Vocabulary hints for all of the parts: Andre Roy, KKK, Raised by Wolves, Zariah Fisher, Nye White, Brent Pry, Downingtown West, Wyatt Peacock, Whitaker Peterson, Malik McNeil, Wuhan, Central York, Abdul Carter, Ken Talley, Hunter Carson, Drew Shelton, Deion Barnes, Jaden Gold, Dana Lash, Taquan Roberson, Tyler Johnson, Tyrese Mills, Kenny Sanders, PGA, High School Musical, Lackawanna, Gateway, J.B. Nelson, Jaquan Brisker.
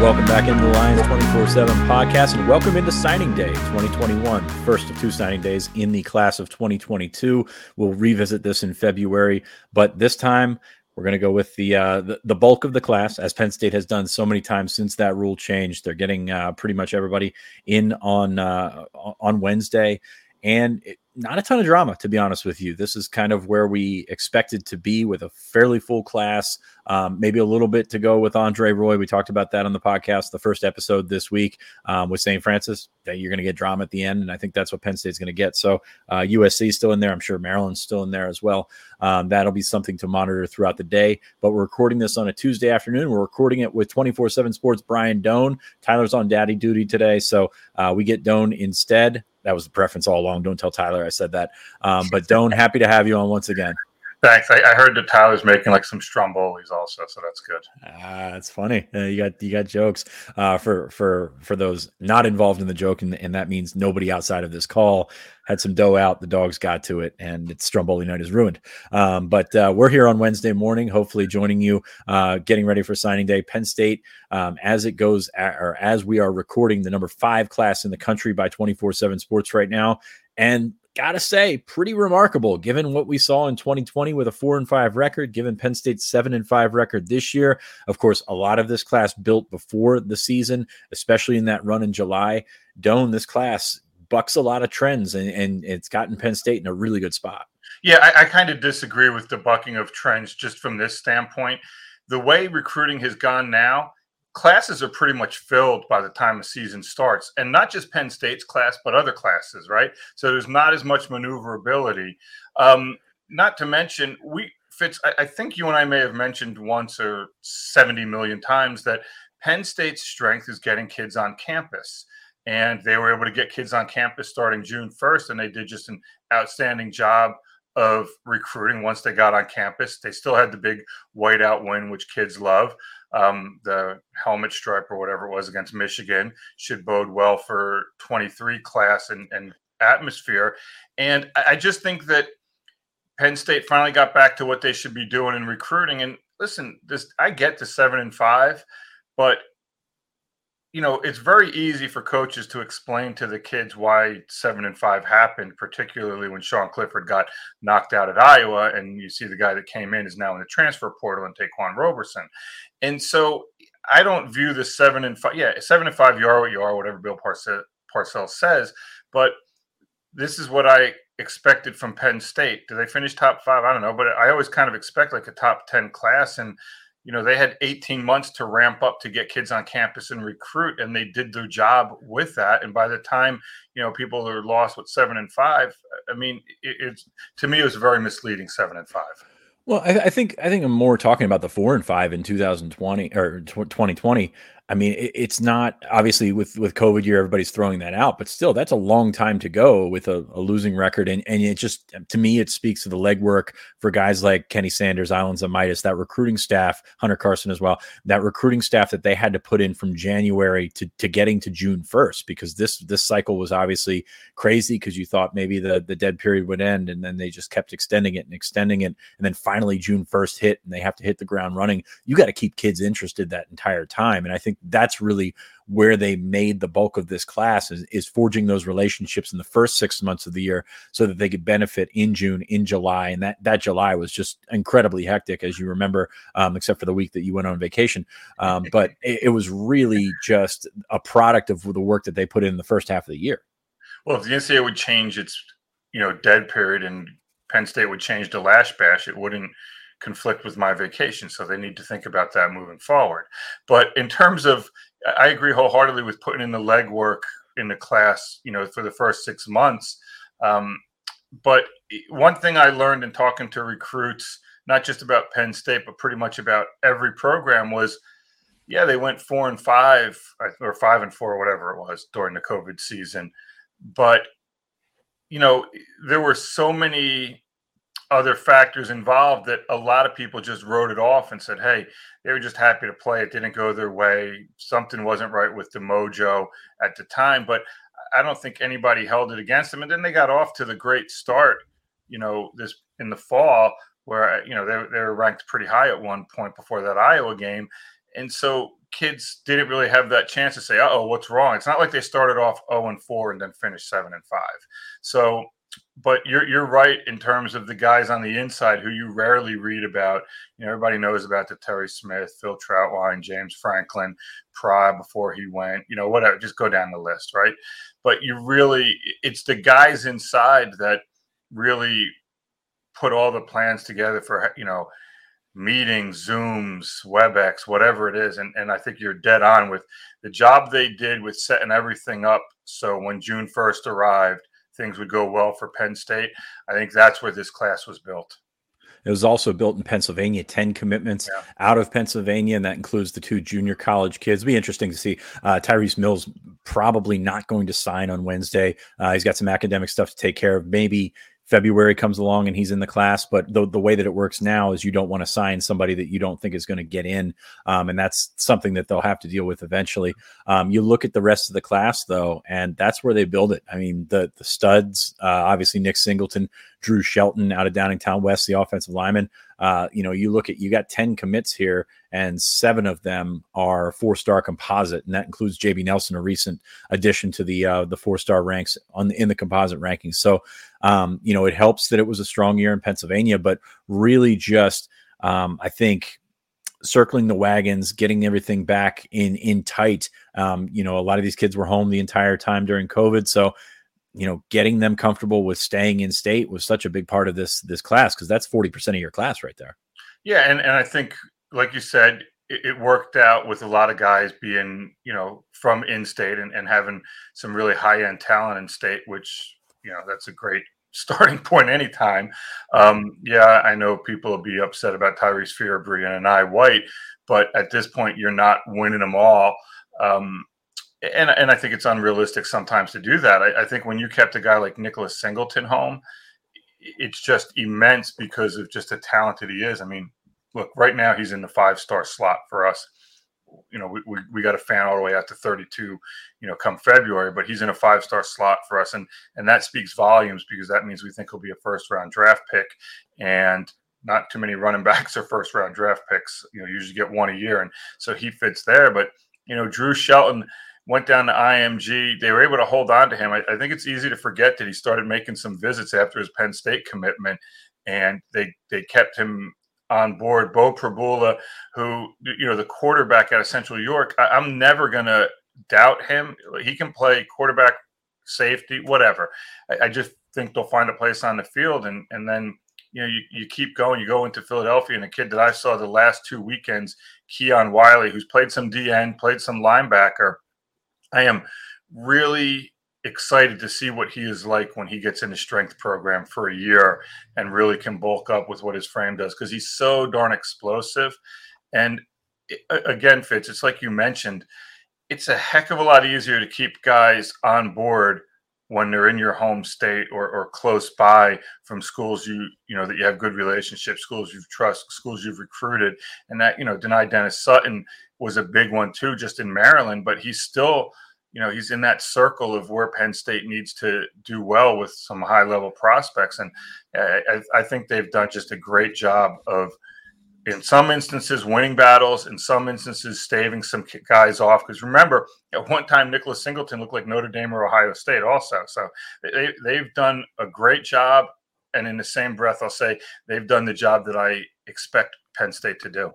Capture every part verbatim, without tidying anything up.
Welcome back into the Lions twenty-four seven podcast, and welcome into signing day twenty twenty-one, first of two signing days in the class of twenty twenty-two. We'll revisit this in February, but this time we're going to go with the, uh, the the bulk of the class, as Penn State has done so many times since that rule changed. They're getting uh, pretty much everybody in on uh, on Wednesday, and it, not a ton of drama, to be honest with you. This is kind of where we expected to be, with a fairly full class, um, maybe a little bit to go with Andre Roy. We talked about that on the podcast, the first episode this week um, with Saint Francis, that you're going to get drama at the end, and I think that's what Penn State's going to get. So uh, U S C still in there. I'm sure Maryland's still in there as well. Um, that'll be something to monitor throughout the day, but we're recording this on a Tuesday afternoon. We're recording it with twenty-four seven Sports' Brian Doan. Tyler's on daddy duty today, so uh, we get Doan instead. That was the preference all along. Don't tell Tyler I said that. Um, but Doan, happy to have you on once again. Thanks. I, I heard that Tyler's making like some strombolis also, so that's good. Ah, that's funny. Uh, you got you got jokes uh, for for for those not involved in the joke, and, and that means nobody outside of this call. Had some dough out. The dogs got to it, and it's Stromboli night is ruined. Um, but uh, we're here on Wednesday morning, hopefully joining you, uh, getting ready for signing day. Penn State, um, as it goes, at, or as we are recording, the number five class in the country by twenty-four seven Sports right now, and gotta say, pretty remarkable given what we saw in twenty twenty with a four and five record, given Penn State's seven and five record this year. Of course, a lot of this class built before the season, especially in that run in July. Doan, this class bucks a lot of trends, and, and it's gotten Penn State in a really good spot. Yeah, I, I kind of disagree with the bucking of trends just from this standpoint. The way recruiting has gone now, classes are pretty much filled by the time the season starts, and not just Penn State's class, but other classes, right? So there's not as much maneuverability. Um, not to mention, we Fitz, I, I think you and I may have mentioned once or seventy million times that Penn State's strength is getting kids on campus, and they were able to get kids on campus starting June first, and they did just an outstanding job of recruiting once they got on campus. They still had the big whiteout win, which kids love. Um, the helmet stripe or whatever it was against Michigan should bode well for twenty-three class and, and atmosphere. And I just think that Penn State finally got back to what they should be doing in recruiting. And listen, this I get to seven and five, but you know, it's very easy for coaches to explain to the kids why seven and five happened, particularly when Sean Clifford got knocked out at Iowa. And you see the guy that came in is now in the transfer portal, and Taquan Roberson. And so I don't view the seven and five. Yeah, seven and five, you are what you are, whatever Bill Parcells Parcells says. But this is what I expected from Penn State. Do they finish top five? I don't know. But I always kind of expect like a top ten class. And you know, they had eighteen months to ramp up to get kids on campus and recruit, and they did their job with that. And by the time, you know, people are lost with seven and five, I mean, it, it's to me, it was a very misleading seven and five. Well, I, I think I think I'm more talking about the four and five in two thousand twenty or twenty twenty. I mean, it, it's not obviously with, with COVID year, everybody's throwing that out, but still, that's a long time to go with a, a losing record. And and it just, to me, it speaks to the legwork for guys like Kenny Sanders, Islands of Midas, that recruiting staff, Hunter Carson as well, that recruiting staff that they had to put in from January to, to getting to June first, because this this cycle was obviously crazy, because you thought maybe the, the dead period would end, and then they just kept extending it and extending it. And then finally, Finally, June first hit, and they have to hit the ground running. You got to keep kids interested that entire time. And I think that's really where they made the bulk of this class is, is forging those relationships in the first six months of the year so that they could benefit in June, in July. And that, that July was just incredibly hectic, as you remember, um, except for the week that you went on vacation. Um, but it, it was really just a product of the work that they put in the first half of the year. Well, if the N C double A would change its, you know, dead period and Penn State would change to Lash Bash, it wouldn't conflict with my vacation. So they need to think about that moving forward. But in terms of, I agree wholeheartedly with putting in the legwork in the class, you know, for the first six months. Um, but one thing I learned in talking to recruits, not just about Penn State, but pretty much about every program was, yeah, they went four and five or five and four, whatever it was during the COVID season. But you know, there were so many other factors involved that a lot of people just wrote it off and said, hey, they were just happy to play. It didn't go their way. Something wasn't right with the mojo at the time. But I don't think anybody held it against them. And then they got off to the great start, you know, this in the fall where, you know, they, they were ranked pretty high at one point before that Iowa game. And so kids didn't really have that chance to say, uh-oh, what's wrong? It's not like they started off oh and four and then finished seven and five. So, but you're you're right in terms of the guys on the inside who you rarely read about. You know, everybody knows about the Terry Smith, Phil Trautwin, James Franklin, Pry before he went, you know, whatever, just go down the list, right? But you really, it's the guys inside that really put all the plans together for, you know, meetings, Zooms, WebEx, whatever it is. And, and I think you're dead on with the job they did with setting everything up. So when June first arrived, things would go well for Penn State. I think that's where this class was built. It was also built in Pennsylvania, ten commitments yeah. out of Pennsylvania, and that includes the two junior college kids. It'll be interesting to see. Uh, Tyrese Mills probably not going to sign on Wednesday. Uh, he's got some academic stuff to take care of. Maybe February comes along and he's in the class, but the, the way that it works now is you don't want to sign somebody that you don't think is going to get in. Um, and that's something that they'll have to deal with eventually. Um, you look at the rest of the class though, and that's where they build it. I mean, the, the studs, uh, obviously Nick Singleton, Drew Shelton out of Downingtown West, the offensive lineman. Uh, you know, you look at, you got ten commits here and seven of them are four-star composite. And that includes J B. Nelson, a recent addition to the, uh, the four-star ranks on the, in the composite rankings. So, um, you know, it helps that it was a strong year in Pennsylvania, but really just, um, I think circling the wagons, getting everything back in, in tight. Um, you know, a lot of these kids were home the entire time during COVID. So, you know, getting them comfortable with staying in state was such a big part of this, this class, because that's forty percent of your class right there. Yeah. And, and I think, like you said, it, it worked out with a lot of guys being, you know, from in-state and, and having some really high-end talent in state, which, you know, that's a great starting point anytime. Um, yeah, I know people will be upset about Tyrese Ferebee and Anai White, but at this point, you're not winning them all. Um, And and I think it's unrealistic sometimes to do that. I, I think when you kept a guy like Nicholas Singleton home, it's just immense because of just how talented he is. I mean, look, right now he's in the five-star slot for us. You know, we, we, we got a fan all the way out to thirty-two, you know, come February, but he's in a five-star slot for us. And, and that speaks volumes, because that means we think he'll be a first-round draft pick. And not too many running backs are first-round draft picks. You know, you usually get one a year. And so he fits there. But, you know, Drew Shelton – went down to I M G. They were able to hold on to him. I, I think it's easy to forget that he started making some visits after his Penn State commitment, and they they kept him on board. Bo Prabula, who, you know, the quarterback out of Central York, I, I'm never going to doubt him. He can play quarterback, safety, whatever. I, I just think they'll find a place on the field, and and then – you know, you, you keep going, you go into Philadelphia, and a kid that I saw the last two weekends, Keon Wiley, who's played some D N, played some linebacker. I am really excited to see what he is like when he gets in the strength program for a year and really can bulk up with what his frame does, because he's so darn explosive. And it, again, Fitz, it's like you mentioned, it's a heck of a lot easier to keep guys on board when they're in your home state or, or close by from schools you you know that you have good relationships, schools you trust, schools you've recruited. And that, you know, denied Dennis Sutton was a big one too, just in Maryland, but he's still, you know, he's in that circle of where Penn State needs to do well with some high level prospects. And I, I think they've done just a great job of, in some instances, winning battles, in some instances, staving some guys off. Because remember, at one time, Nicholas Singleton looked like Notre Dame or Ohio State also. So they, they've done a great job. And in the same breath, I'll say they've done the job that I expect Penn State to do.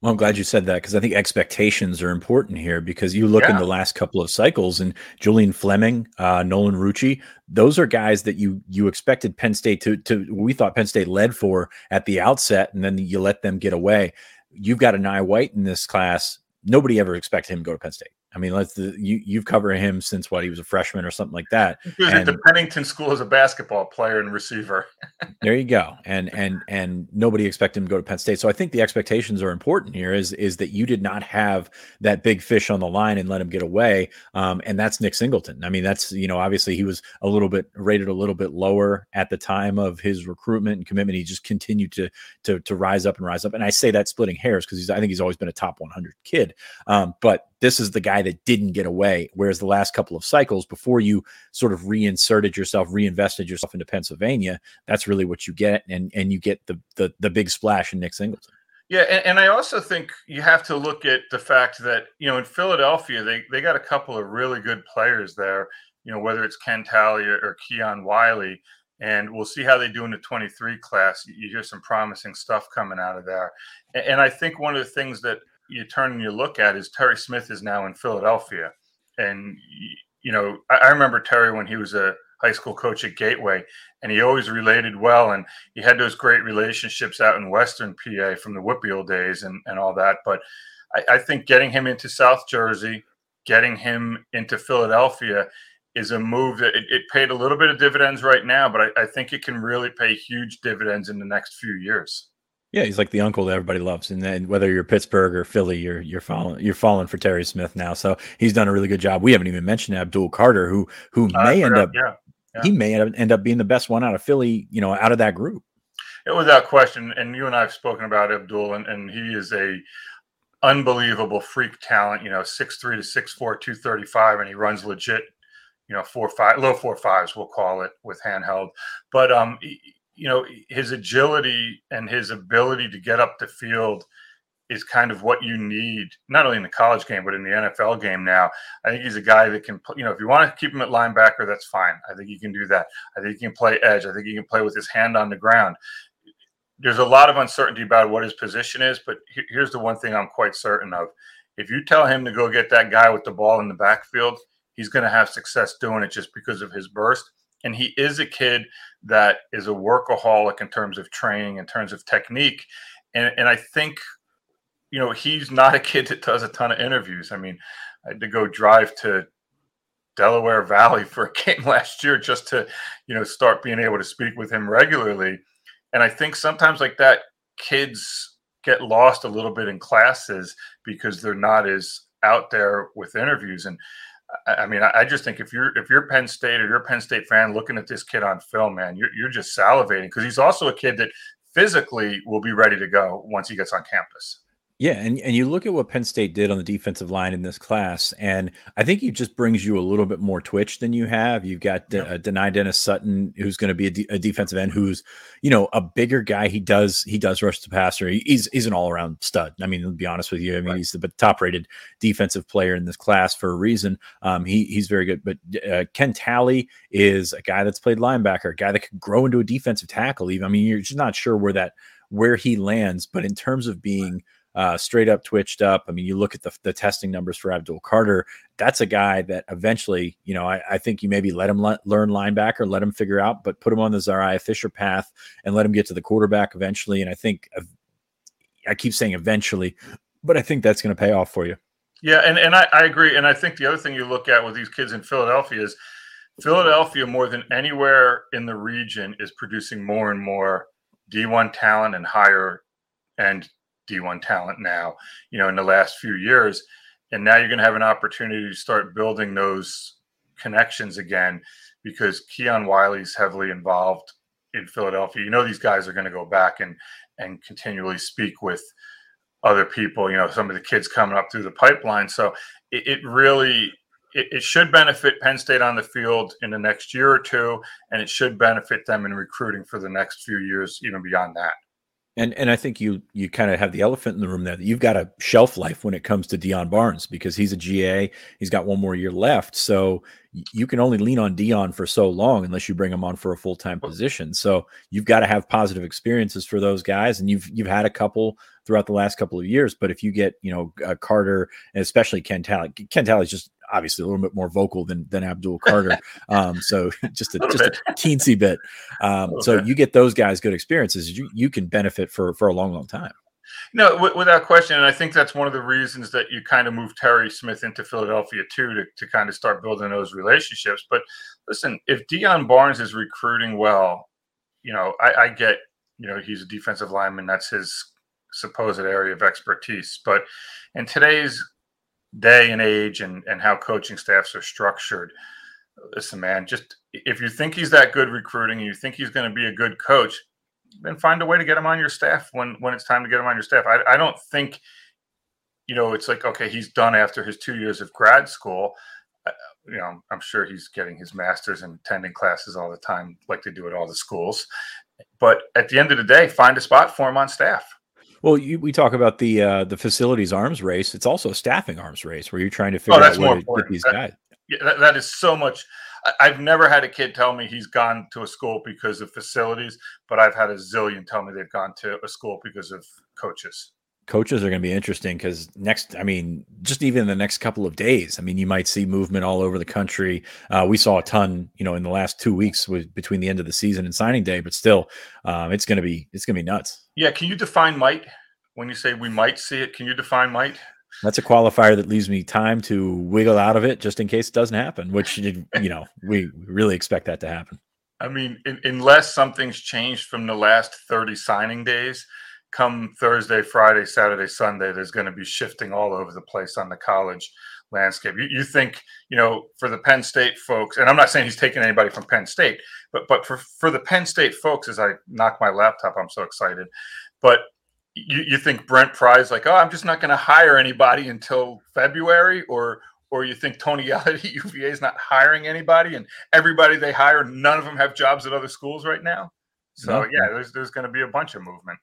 Well, I'm glad you said that, because I think expectations are important here, because you look yeah. in the last couple of cycles, and Julian Fleming, uh, Nolan Rucci, those are guys that you you expected Penn State to, to we thought Penn State led for at the outset, and then you let them get away. You've got Nye White in this class. Nobody ever expected him to go to Penn State. I mean, let's the, you you've covered him since what, he was a freshman or something like that. He was and, at the Pennington School as a basketball player and receiver. There you go. And and and nobody expected him to go to Penn State. So I think the expectations are important here. Is is that you did not have that big fish on the line and let him get away. Um, and that's Nick Singleton. I mean, that's, you know, obviously he was a little bit rated a little bit lower at the time of his recruitment and commitment. He just continued to to to rise up and rise up. And I say that splitting hairs, because he's I think he's always been a top one hundred kid. Um, but this is the guy that didn't get away. Whereas the last couple of cycles before you sort of reinserted yourself, reinvested yourself into Pennsylvania, that's really what you get. And, and you get the, the, the big splash in Nick Singleton. Yeah, and, and I also think you have to look at the fact that, you know, in Philadelphia, they, they got a couple of really good players there, you know, whether it's Ken Talley or, or Keon Wiley, and we'll see how they do in the twenty-three class. You hear some promising stuff coming out of there. And, and I think one of the things that you turn and you look at is Terry Smith is now in Philadelphia. And, you know, I, I remember Terry when he was a high school coach at Gateway, and he always related well, and he had those great relationships out in Western P A from the Whippeal days and, and all that. But I, I think getting him into South Jersey, getting him into Philadelphia is a move that it, it paid a little bit of dividends right now, but I, I think it can really pay huge dividends in the next few years. Yeah, he's like the uncle that everybody loves, and then whether you're Pittsburgh or Philly, you're you're falling you're falling for Terry Smith now. So he's done a really good job. We haven't even mentioned Abdul Carter, who who uh, may end up yeah, yeah. he may end up being the best one out of Philly, you know, out of that group. Yeah, without question. And you and I have spoken about Abdul, and, and he is a unbelievable freak talent. You know, six three to six four, two thirty-five, and he runs legit. You know, four five low four fives, we'll call it, with handheld, but um. He, you know, his agility and his ability to get up the field is kind of what you need, not only in the college game, but in the N F L game now. I think he's a guy that can, you know, if you want to keep him at linebacker, that's fine. I think he can do that. I think he can play edge. I think he can play with his hand on the ground. There's a lot of uncertainty about what his position is, but here's the one thing I'm quite certain of. If you tell him to go get that guy with the ball in the backfield, he's going to have success doing it just because of his burst. And he is a kid that is a workaholic in terms of training, in terms of technique. And and I think, you know, he's not a kid that does a ton of interviews. I mean, I had to go drive to Delaware Valley for a game last year just to, you know, start being able to speak with him regularly. And I think sometimes like that, kids get lost a little bit in classes because they're not as out there with interviews. And I mean, I just think if you're if you're Penn State or you're a Penn State fan looking at this kid on film, man, you're you're just salivating because he's also a kid that physically will be ready to go once he gets on campus. Yeah, and, and you look at what Penn State did on the defensive line in this class, and I think he just brings you a little bit more twitch than you have. You've got De- yep. Denai Dennis Sutton, who's going to be a, de- a defensive end, who's, you know, a bigger guy. He does he does rush the passer. He, he's he's an all around stud. I mean, to be honest with you, I mean right. he's the top rated defensive player in this class for a reason. Um, he he's very good. But uh, Ken Talley is a guy that's played linebacker, a guy that could grow into a defensive tackle. Even I mean, you're just not sure where that where he lands. But in terms of being right. Uh, straight up twitched up. I mean, you look at the, the testing numbers for Abdul Carter. That's a guy that eventually, you know, I, I think you maybe let him le- learn linebacker, let him figure out, but put him on the Zariah Fisher path and let him get to the quarterback eventually. And I think uh, I keep saying eventually, but I think that's going to pay off for you. Yeah. And, and I, I agree. And I think the other thing you look at with these kids in Philadelphia is Philadelphia more than anywhere in the region is producing more and more D one talent and higher end D one talent now, you know, in the last few years. And now you're going to have an opportunity to start building those connections again because Keon Wiley's heavily involved in Philadelphia. You know, these guys are going to go back and and continually speak with other people, you know, some of the kids coming up through the pipeline. So it, it really, it, it should benefit Penn State on the field in the next year or two, and it should benefit them in recruiting for the next few years, even beyond that. And and I think you you kind of have the elephant in the room there that you've got a shelf life when it comes to Deion Barnes because he's a G A. He's got one more year left. So you can only lean on Deion for so long unless you bring him on for a full-time position. So you've got to have positive experiences for those guys. And you've you've had a couple throughout the last couple of years. But if you get, you know, uh, Carter, and especially Ken Talley, Ken Talley's just obviously a little bit more vocal than than Abdul Carter. Um, so just a, a just bit. a teensy bit. Um, a so bit. You get those guys good experiences. You you can benefit for, for a long, long time. No, w- without question. And I think that's one of the reasons that you kind of move Terry Smith into Philadelphia too, to, to kind of start building those relationships. But listen, if Deion Barnes is recruiting well, you know, I, I get, you know, he's a defensive lineman. That's his supposed area of expertise. But in today's day and age and, and how coaching staffs are structured, listen, man, just if you think he's that good recruiting and you think he's going to be a good coach, then find a way to get him on your staff when, when it's time to get him on your staff. I, I don't think, you know, it's like, okay, he's done after his two years of grad school. Uh, you know, I'm sure he's getting his master's and attending classes all the time like they do at all the schools. But at the end of the day, find a spot for him on staff. Well, you, we talk about the uh, the facilities arms race. It's also a staffing arms race where you're trying to figure oh, out where to get these that, guys. Yeah, that, that is so much. I, I've never had a kid tell me he's gone to a school because of facilities, but I've had a zillion tell me they've gone to a school because of coaches. Coaches are going to be interesting because next, I mean, just even the next couple of days, I mean, you might see movement all over the country. Uh, we saw a ton, you know, in the last two weeks with, between the end of the season and signing day, but still, um, it's going to be, it's going to be nuts. Yeah. Can you define might when you say we might see it? Can you define might? That's a qualifier that leaves me time to wiggle out of it just in case it doesn't happen, which, you know, we really expect that to happen. I mean, in, unless something's changed from the last thirty signing days, come Thursday, Friday, Saturday, Sunday, there's going to be shifting all over the place on the college landscape. You, you think, you know, for the Penn State folks, and I'm not saying he's taking anybody from Penn State, but but for, for the Penn State folks, as I knock my laptop, I'm so excited. But you, you think Brent Pry's like, oh, I'm just not going to hire anybody until February, or or you think Tony Yallet at U V A is not hiring anybody, and everybody they hire, none of them have jobs at other schools right now. So mm-hmm. yeah, there's there's going to be a bunch of movement.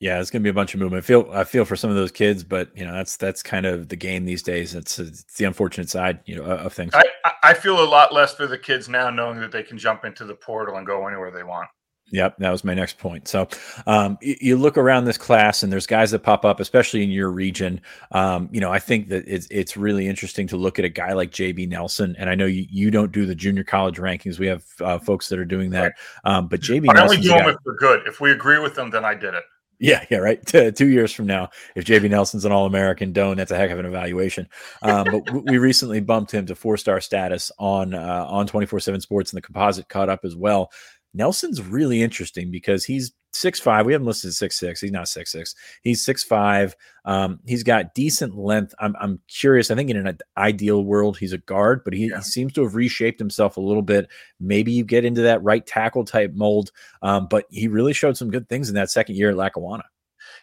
Yeah, it's going to be a bunch of movement. I feel I feel for some of those kids, but you know that's that's kind of the game these days. It's, it's the unfortunate side, you know, of things. I, I feel a lot less for the kids now, knowing that they can jump into the portal and go anywhere they want. Yep, that was my next point. So um, you, you look around this class, and there's guys that pop up, especially in your region. Um, you know, I think that it's it's really interesting to look at a guy like J B. Nelson, and I know you, you don't do the junior college rankings. We have uh, folks that are doing that, right. um, but J B. I only do them if they're good. If we agree with them, then I did it. Yeah, yeah, right. T- two years from now, if J B. Nelson's an All-American, Doan, that's a heck of an evaluation. Um, but w- we recently bumped him to four-star status on uh, on two forty-seven Sports, and the composite caught up as well. Nelson's really interesting because he's six five. We haven't listed six six. He's not six six. He's six five. Um, he's got decent length. I'm I'm curious. I think in an ideal world, he's a guard, but he, yeah. he seems to have reshaped himself a little bit. Maybe you get into that right tackle type mold, um, but he really showed some good things in that second year at Lackawanna.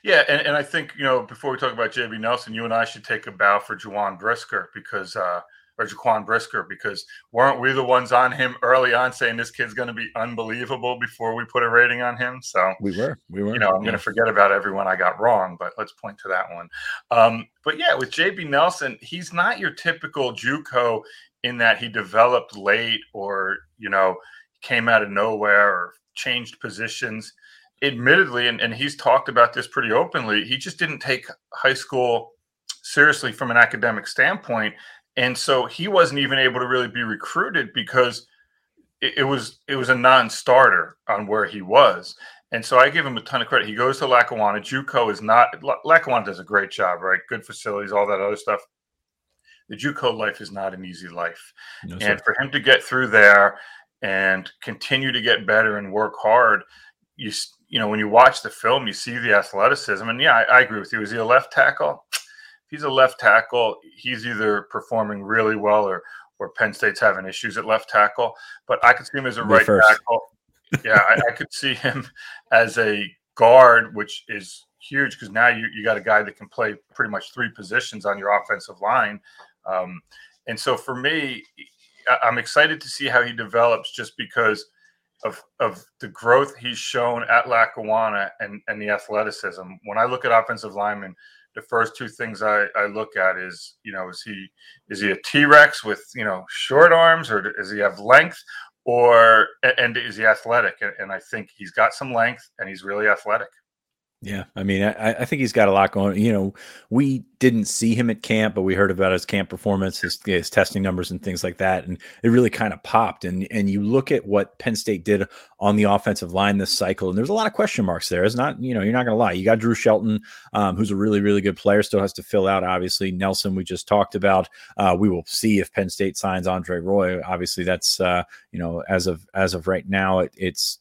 Yeah, and, and I think, you know, before we talk about J B. Nelson, you and I should take a bow for Jaquan Brisker because uh, – or Jaquan Brisker, because weren't we the ones on him early on saying this kid's going to be unbelievable before we put a rating on him? So we were, we were, you know, I'm yeah. going to forget about everyone I got wrong, but let's point to that one. Um, but yeah, with J B. Nelson, he's not your typical JUCO in that he developed late or, you know, came out of nowhere or changed positions. Admittedly, and, and he's talked about this pretty openly, he just didn't take high school seriously from an academic standpoint. And so he wasn't even able to really be recruited because it, it was it was a non-starter on where he was. And so I give him a ton of credit. He goes to Lackawanna. JUCO is not – Lackawanna does a great job, right? Good facilities, all that other stuff. The JUCO life is not an easy life. No, and for him to get through there and continue to get better and work hard, you you know, when you watch the film, you see the athleticism. And, yeah, I, I agree with you. Is he a left tackle? If he's a left tackle, he's either performing really well or or Penn State's having issues at left tackle. But I could see him as a Me right first. tackle. Yeah, I, I could see him as a guard, which is huge because now you, you got a guy that can play pretty much three positions on your offensive line. Um, and so for me, I, I'm excited to see how he develops just because of of the growth he's shown at Lackawanna and, and the athleticism. When I look at offensive linemen, the first two things I, I look at is, you know, is he is he a T-Rex with, you know, short arms, or does he have length, or and is he athletic? And, and I think he's got some length and he's really athletic. Yeah, I mean, I, I think he's got a lot going. You know, we didn't see him at camp, but we heard about his camp performance, his, his testing numbers and things like that. And it really kind of popped. And and you look at what Penn State did on the offensive line this cycle, and there's a lot of question marks there. It's not, you know, you're not going to lie. You got Drew Shelton, um, who's a really, really good player, still has to fill out, obviously. Nelson, we just talked about. Uh, we will see if Penn State signs Andre Roy. Obviously, that's, uh, you know, as of as of right now, it, it's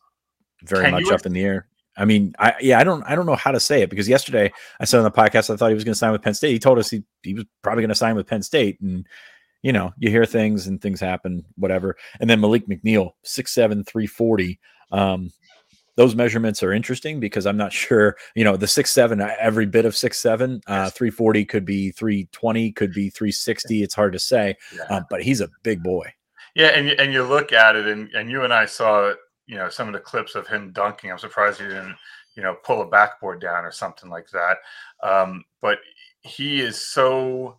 very Can much you- up in the air. I mean, I yeah, I don't I don't know how to say it because yesterday I said on the podcast I thought he was going to sign with Penn State. He told us he, he was probably going to sign with Penn State, and you know, you hear things and things happen, whatever. And then Malik McNeil, six seven, three forty. Um, those measurements are interesting because I'm not sure, you know, the six seven, every bit of six seven, uh, three forty could be three twenty, could be three sixty. It's hard to say, yeah. uh, but he's a big boy. Yeah, and and you look at it, and and you and I saw it. You know, some of the clips of him dunking. I'm surprised he didn't you know, pull a backboard down or something like that. Um, but he is so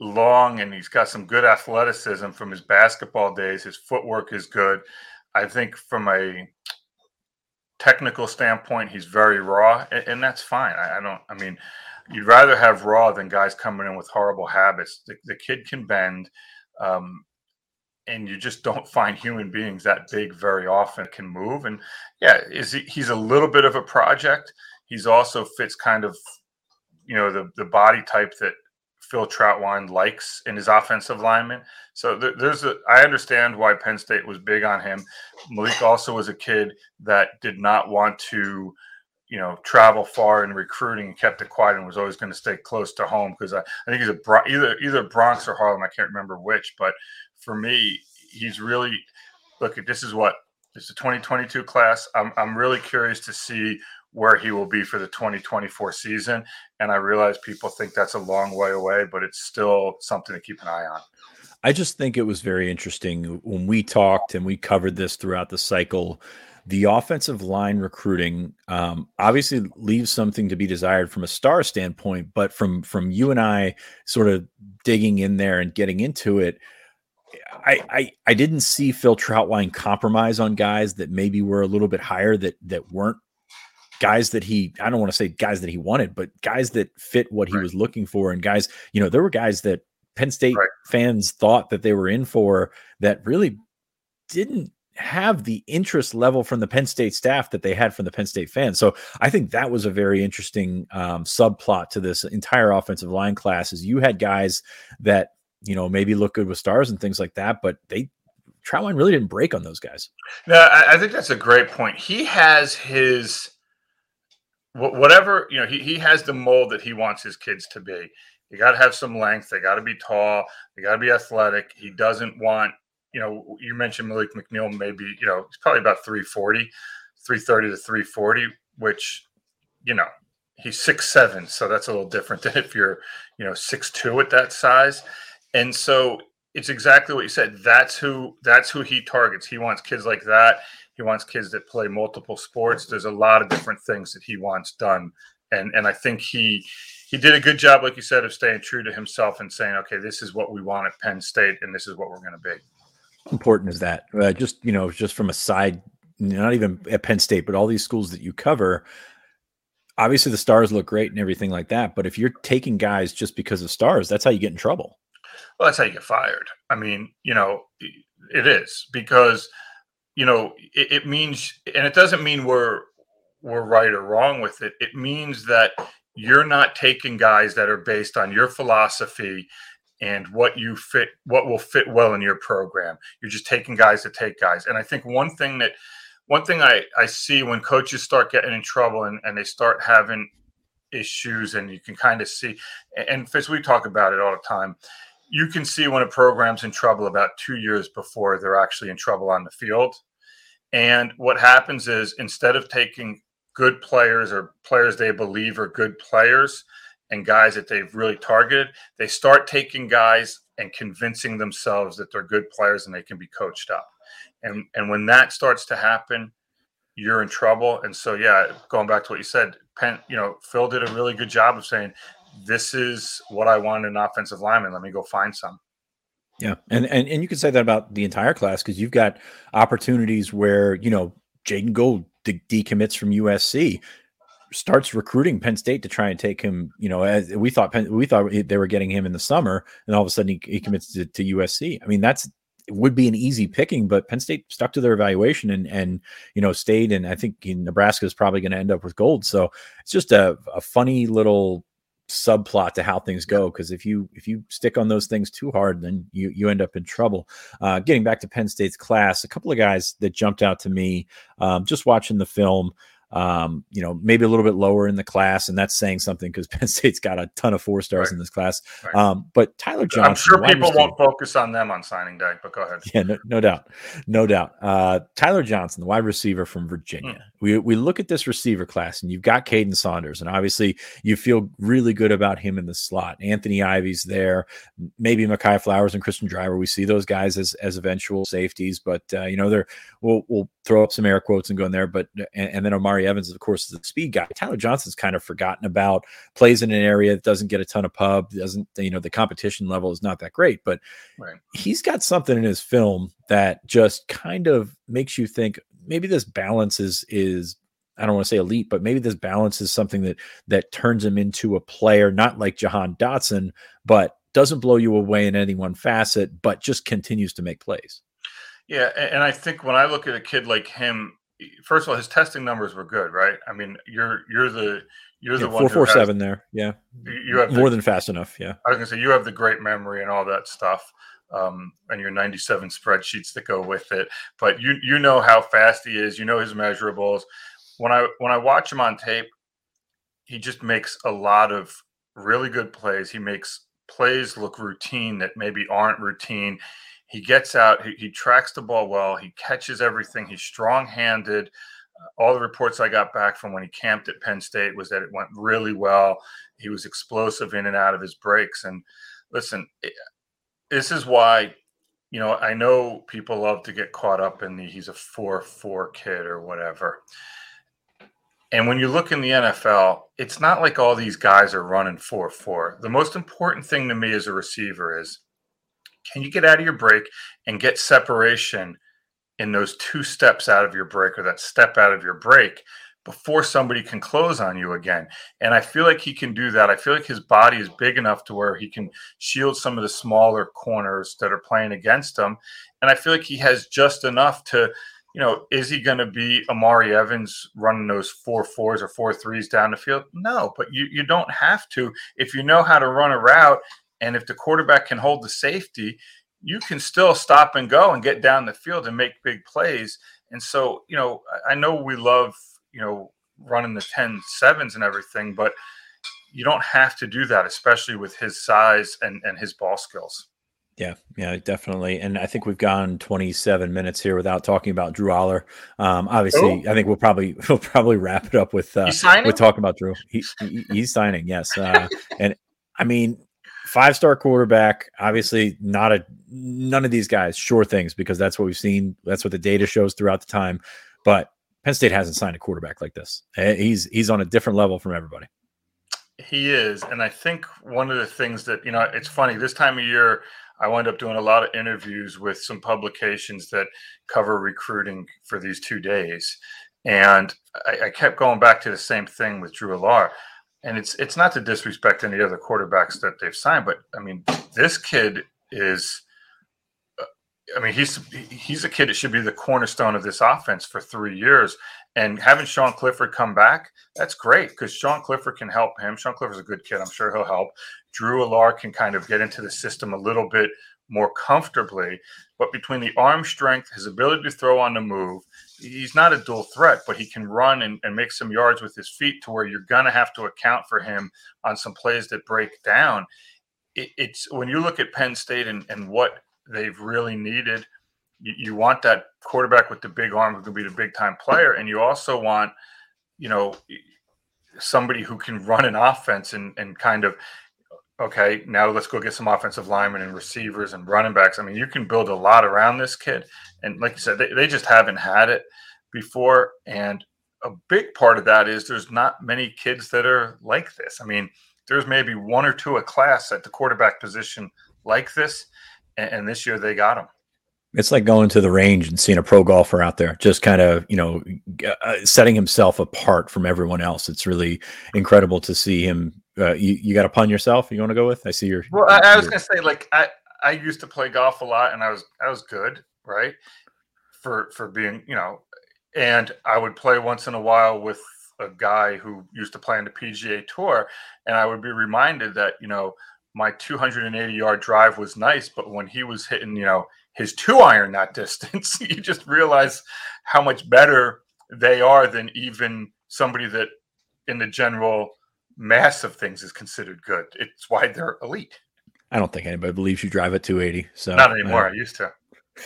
long, and he's got some good athleticism from his basketball days. His footwork is good. I think from a technical standpoint, he's very raw, and, and that's fine. I, I don't, I mean, you'd rather have raw than guys coming in with horrible habits. The, the kid can bend, um, and you just don't find human beings that big very often can move. And yeah, is he, he's a little bit of a project. He's also fits kind of, you know, the, the body type that Phil Trautwin likes in his offensive lineman. So there, there's a, I understand why Penn State was big on him. Malik also was a kid that did not want to, you know, travel far in recruiting and kept it quiet and was always going to stay close to home. Cause I, I think he's a Bro- either, either Bronx or Harlem. I can't remember which, but for me, he's really, look at, this is what, it's the twenty twenty-two class. I'm I'm really curious to see where he will be for the twenty twenty-four season. And I realize people think that's a long way away, but it's still something to keep an eye on. I just think it was very interesting when we talked and we covered this throughout the cycle. The offensive line recruiting um, obviously leaves something to be desired from a star standpoint, but from from you and I sort of digging in there and getting into it, I, I I didn't see Phil Trautwin compromise on guys that maybe were a little bit higher, that that weren't guys that he, I don't want to say guys that he wanted, but guys that fit what he right. was looking for. And guys, you know, there were guys that Penn State right. fans thought that they were in for that really didn't have the interest level from the Penn State staff that they had from the Penn State fans. So I think that was a very interesting um, subplot to this entire offensive line class, is you had guys that, you know, maybe look good with stars and things like that, but they, Trautwin really didn't break on those guys. No, I, I think that's a great point. He has his, whatever, you know, he, he has the mold that he wants his kids to be. You got to have some length. They got to be tall. They got to be athletic. He doesn't want, you know, you mentioned Malik McNeil, maybe, you know, he's probably about three forty, three thirty to three forty, which, you know, he's six seven. So that's a little different than if you're, you know, six two at that size. And so it's exactly what you said. That's who that's who he targets. He wants kids like that. He wants kids that play multiple sports. There's a lot of different things that he wants done. And and I think he he did a good job, like you said, of staying true to himself and saying, okay, this is what we want at Penn State, and this is what we're going to be. How important is that? Uh, just, you know, just from a side, not even at Penn State, but all these schools that you cover, obviously the stars look great and everything like that. But if you're taking guys just because of stars, that's how you get in trouble. Well, that's how you get fired. I mean, you know, it is because, you know, it, it means, and it doesn't mean we're we're right or wrong with it. It means that you're not taking guys that are based on your philosophy and what you fit, what will fit well in your program. You're just taking guys to take guys. And I think one thing that, one thing I, I see when coaches start getting in trouble and, and they start having issues, and you can kind of see, and Fitz, we talk about it all the time. You can see when a program's in trouble about two years before they're actually in trouble on the field. And what happens is, instead of taking good players or players they believe are good players and guys that they've really targeted, they start taking guys and convincing themselves that they're good players and they can be coached up. And and when that starts to happen, you're in trouble. And so, yeah, going back to what you said, Penn, you know, Phil did a really good job of saying, this is what I want in an offensive lineman. Let me go find some. Yeah. And, and, and you can say that about the entire class, because you've got opportunities where, you know, Jaden Gold de- decommits from U S C, starts recruiting Penn State to try and take him, you know, as we thought, Penn, we thought they were getting him in the summer, and all of a sudden he, he commits to, to U S C. I mean, that's, it would be an easy picking, but Penn State stuck to their evaluation and, and, you know, stayed. And I think Nebraska is probably going to end up with Gold. So it's just a, a funny little subplot to how things go, because if you if you stick on those things too hard, then you you end up in trouble. Uh getting back to Penn State's class, a couple of guys that jumped out to me um just watching the film, um you know, maybe a little bit lower in the class, and that's saying something because Penn State's got a ton of four stars right. in this class. Right. Um but Tyler Johnson, I'm sure people won't focus on them on signing day, but go ahead. Yeah, no, no doubt. No doubt. Uh Tyler Johnson, the wide receiver from Virginia. Mm. We we look at this receiver class, and you've got Caden Saunders, and obviously you feel really good about him in the slot. Anthony Ivey's there, maybe Mekhi Flowers and Christian Driver. We see those guys as as eventual safeties, but uh, you know, they're we'll we'll throw up some air quotes and go in there. But and, and then Omari Evans, of course, is the speed guy. Tyler Johnson's kind of forgotten about, plays in an area that doesn't get a ton of pub, doesn't, you know, the competition level is not that great, but right. he's got something in his film that just kind of makes you think maybe this balance is, is, I don't want to say elite, but maybe this balance is something that, that turns him into a player, not like Jahan Dotson, but doesn't blow you away in any one facet, but just continues to make plays. Yeah. And I think when I look at a kid like him, first of all, his testing numbers were good, right? I mean, you're, you're the, you're the yeah, one four, four, has, seven there. Yeah. You have more the, than fast enough. Yeah. I was gonna say you have the great memory and all that stuff. Um, and your ninety-seven spreadsheets that go with it, but you, you know how fast he is, you know, his measurables. When I, when I watch him on tape, he just makes a lot of really good plays. He makes plays look routine that maybe aren't routine. He gets out, he, he tracks the ball well, he catches everything, he's strong-handed. Uh, all the reports I got back from when he camped at Penn State was that it went really well. He was explosive in and out of his breaks. And listen, it, this is why, you know, I know people love to get caught up in the he's a four four kid or whatever. And when you look in the N F L, it's not like all these guys are running four four. The most important thing to me as a receiver is, can you get out of your break and get separation in those two steps out of your break or that step out of your break before somebody can close on you again? And I feel like he can do that. I feel like his body is big enough to where he can shield some of the smaller corners that are playing against him. And I feel like he has just enough to, you know, is he going to be Omari Evans running those four fours or four threes down the field? No, but you, you don't have to. If you know how to run a route, and if the quarterback can hold the safety, you can still stop and go and get down the field and make big plays. And so, you know, I know we love, you know, running the ten sevens and everything, but you don't have to do that, especially with his size and, and his ball skills. Yeah, yeah, definitely. And I think we've gone twenty-seven minutes here without talking about Drew Allar. Um, obviously, oh. I think we'll probably we'll probably wrap it up with uh, with talking about Drew. He, he, he's signing, yes. Uh, and I mean, five-star quarterback, obviously not a none of these guys sure things, because that's what we've seen. That's what the data shows throughout the time. But Penn State hasn't signed a quarterback like this. He's he's on a different level from everybody. He is, and I think one of the things that, you know, it's funny, this time of year, I wind up doing a lot of interviews with some publications that cover recruiting for these two days. And I, I kept going back to the same thing with Drew Allar. And it's it's not to disrespect any other quarterbacks that they've signed, but I mean, this kid is, I mean, he's he's a kid that should be the cornerstone of this offense for three years. And having Sean Clifford come back, that's great, because Sean Clifford can help him. Sean Clifford's a good kid. I'm sure he'll help. Drew Allar can kind of get into the system a little bit more comfortably. But between the arm strength, his ability to throw on the move, he's not a dual threat, but he can run and, and make some yards with his feet to where you're going to have to account for him on some plays that break down. It, it's when you look at Penn State and, and what they've really needed, you, you want that quarterback with the big arm who can be the big-time player, and you also want, you know, somebody who can run an offense and, and kind of, okay, now let's go get some offensive linemen and receivers and running backs. I mean, you can build a lot around this kid. And like you said, they, they just haven't had it before. And a big part of that is there's not many kids that are like this. I mean, there's maybe one or two a class at the quarterback position like this. And, and this year they got them. It's like going to the range and seeing a pro golfer out there, just kind of, you know, setting himself apart from everyone else. It's really incredible to see him. Uh, you, you got a pun yourself you want to go with? I see your. Well, I, I was going to say, like, I, I used to play golf a lot, and I was I was good, right? For for being, you know, and I would play once in a while with a guy who used to play on the P G A Tour, and I would be reminded that, you know, my two hundred eighty yard drive was nice, but when he was hitting, you know, his two iron that distance, you just realize how much better they are than even somebody that in the general mass of things is considered good. It's why they're elite. I don't think anybody believes you drive at two eighty. So not anymore. Uh, I used to.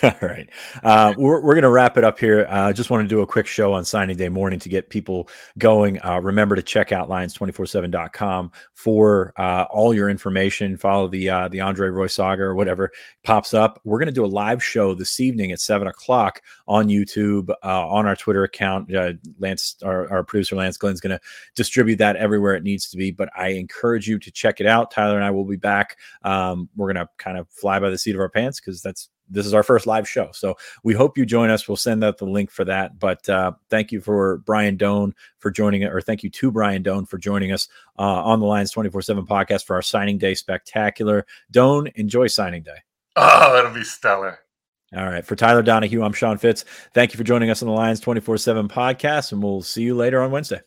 All right. Uh, we're we're going to wrap it up here. I uh, just want to do a quick show on signing day morning to get people going. Uh, remember to check out lions two four seven dot com for uh, all your information. Follow the uh, the Andre Roy saga or whatever pops up. We're going to do a live show this evening at seven o'clock on YouTube, uh, on our Twitter account. Uh, Lance, our, our producer, Lance Glenn's going to distribute that everywhere it needs to be. But I encourage you to check it out. Tyler and I will be back. Um, we're going to kind of fly by the seat of our pants because that's this is our first live show. So we hope you join us. We'll send out the link for that. But uh, thank you for Brian Doan for joining it, or thank you to Brian Doan for joining us uh, on the Lions twenty-four seven podcast for our signing day spectacular. Doan, enjoy signing day. Oh, that'll be stellar. All right. For Tyler Donahue, I'm Sean Fitz. Thank you for joining us on the Lions twenty-four seven podcast, and we'll see you later on Wednesday.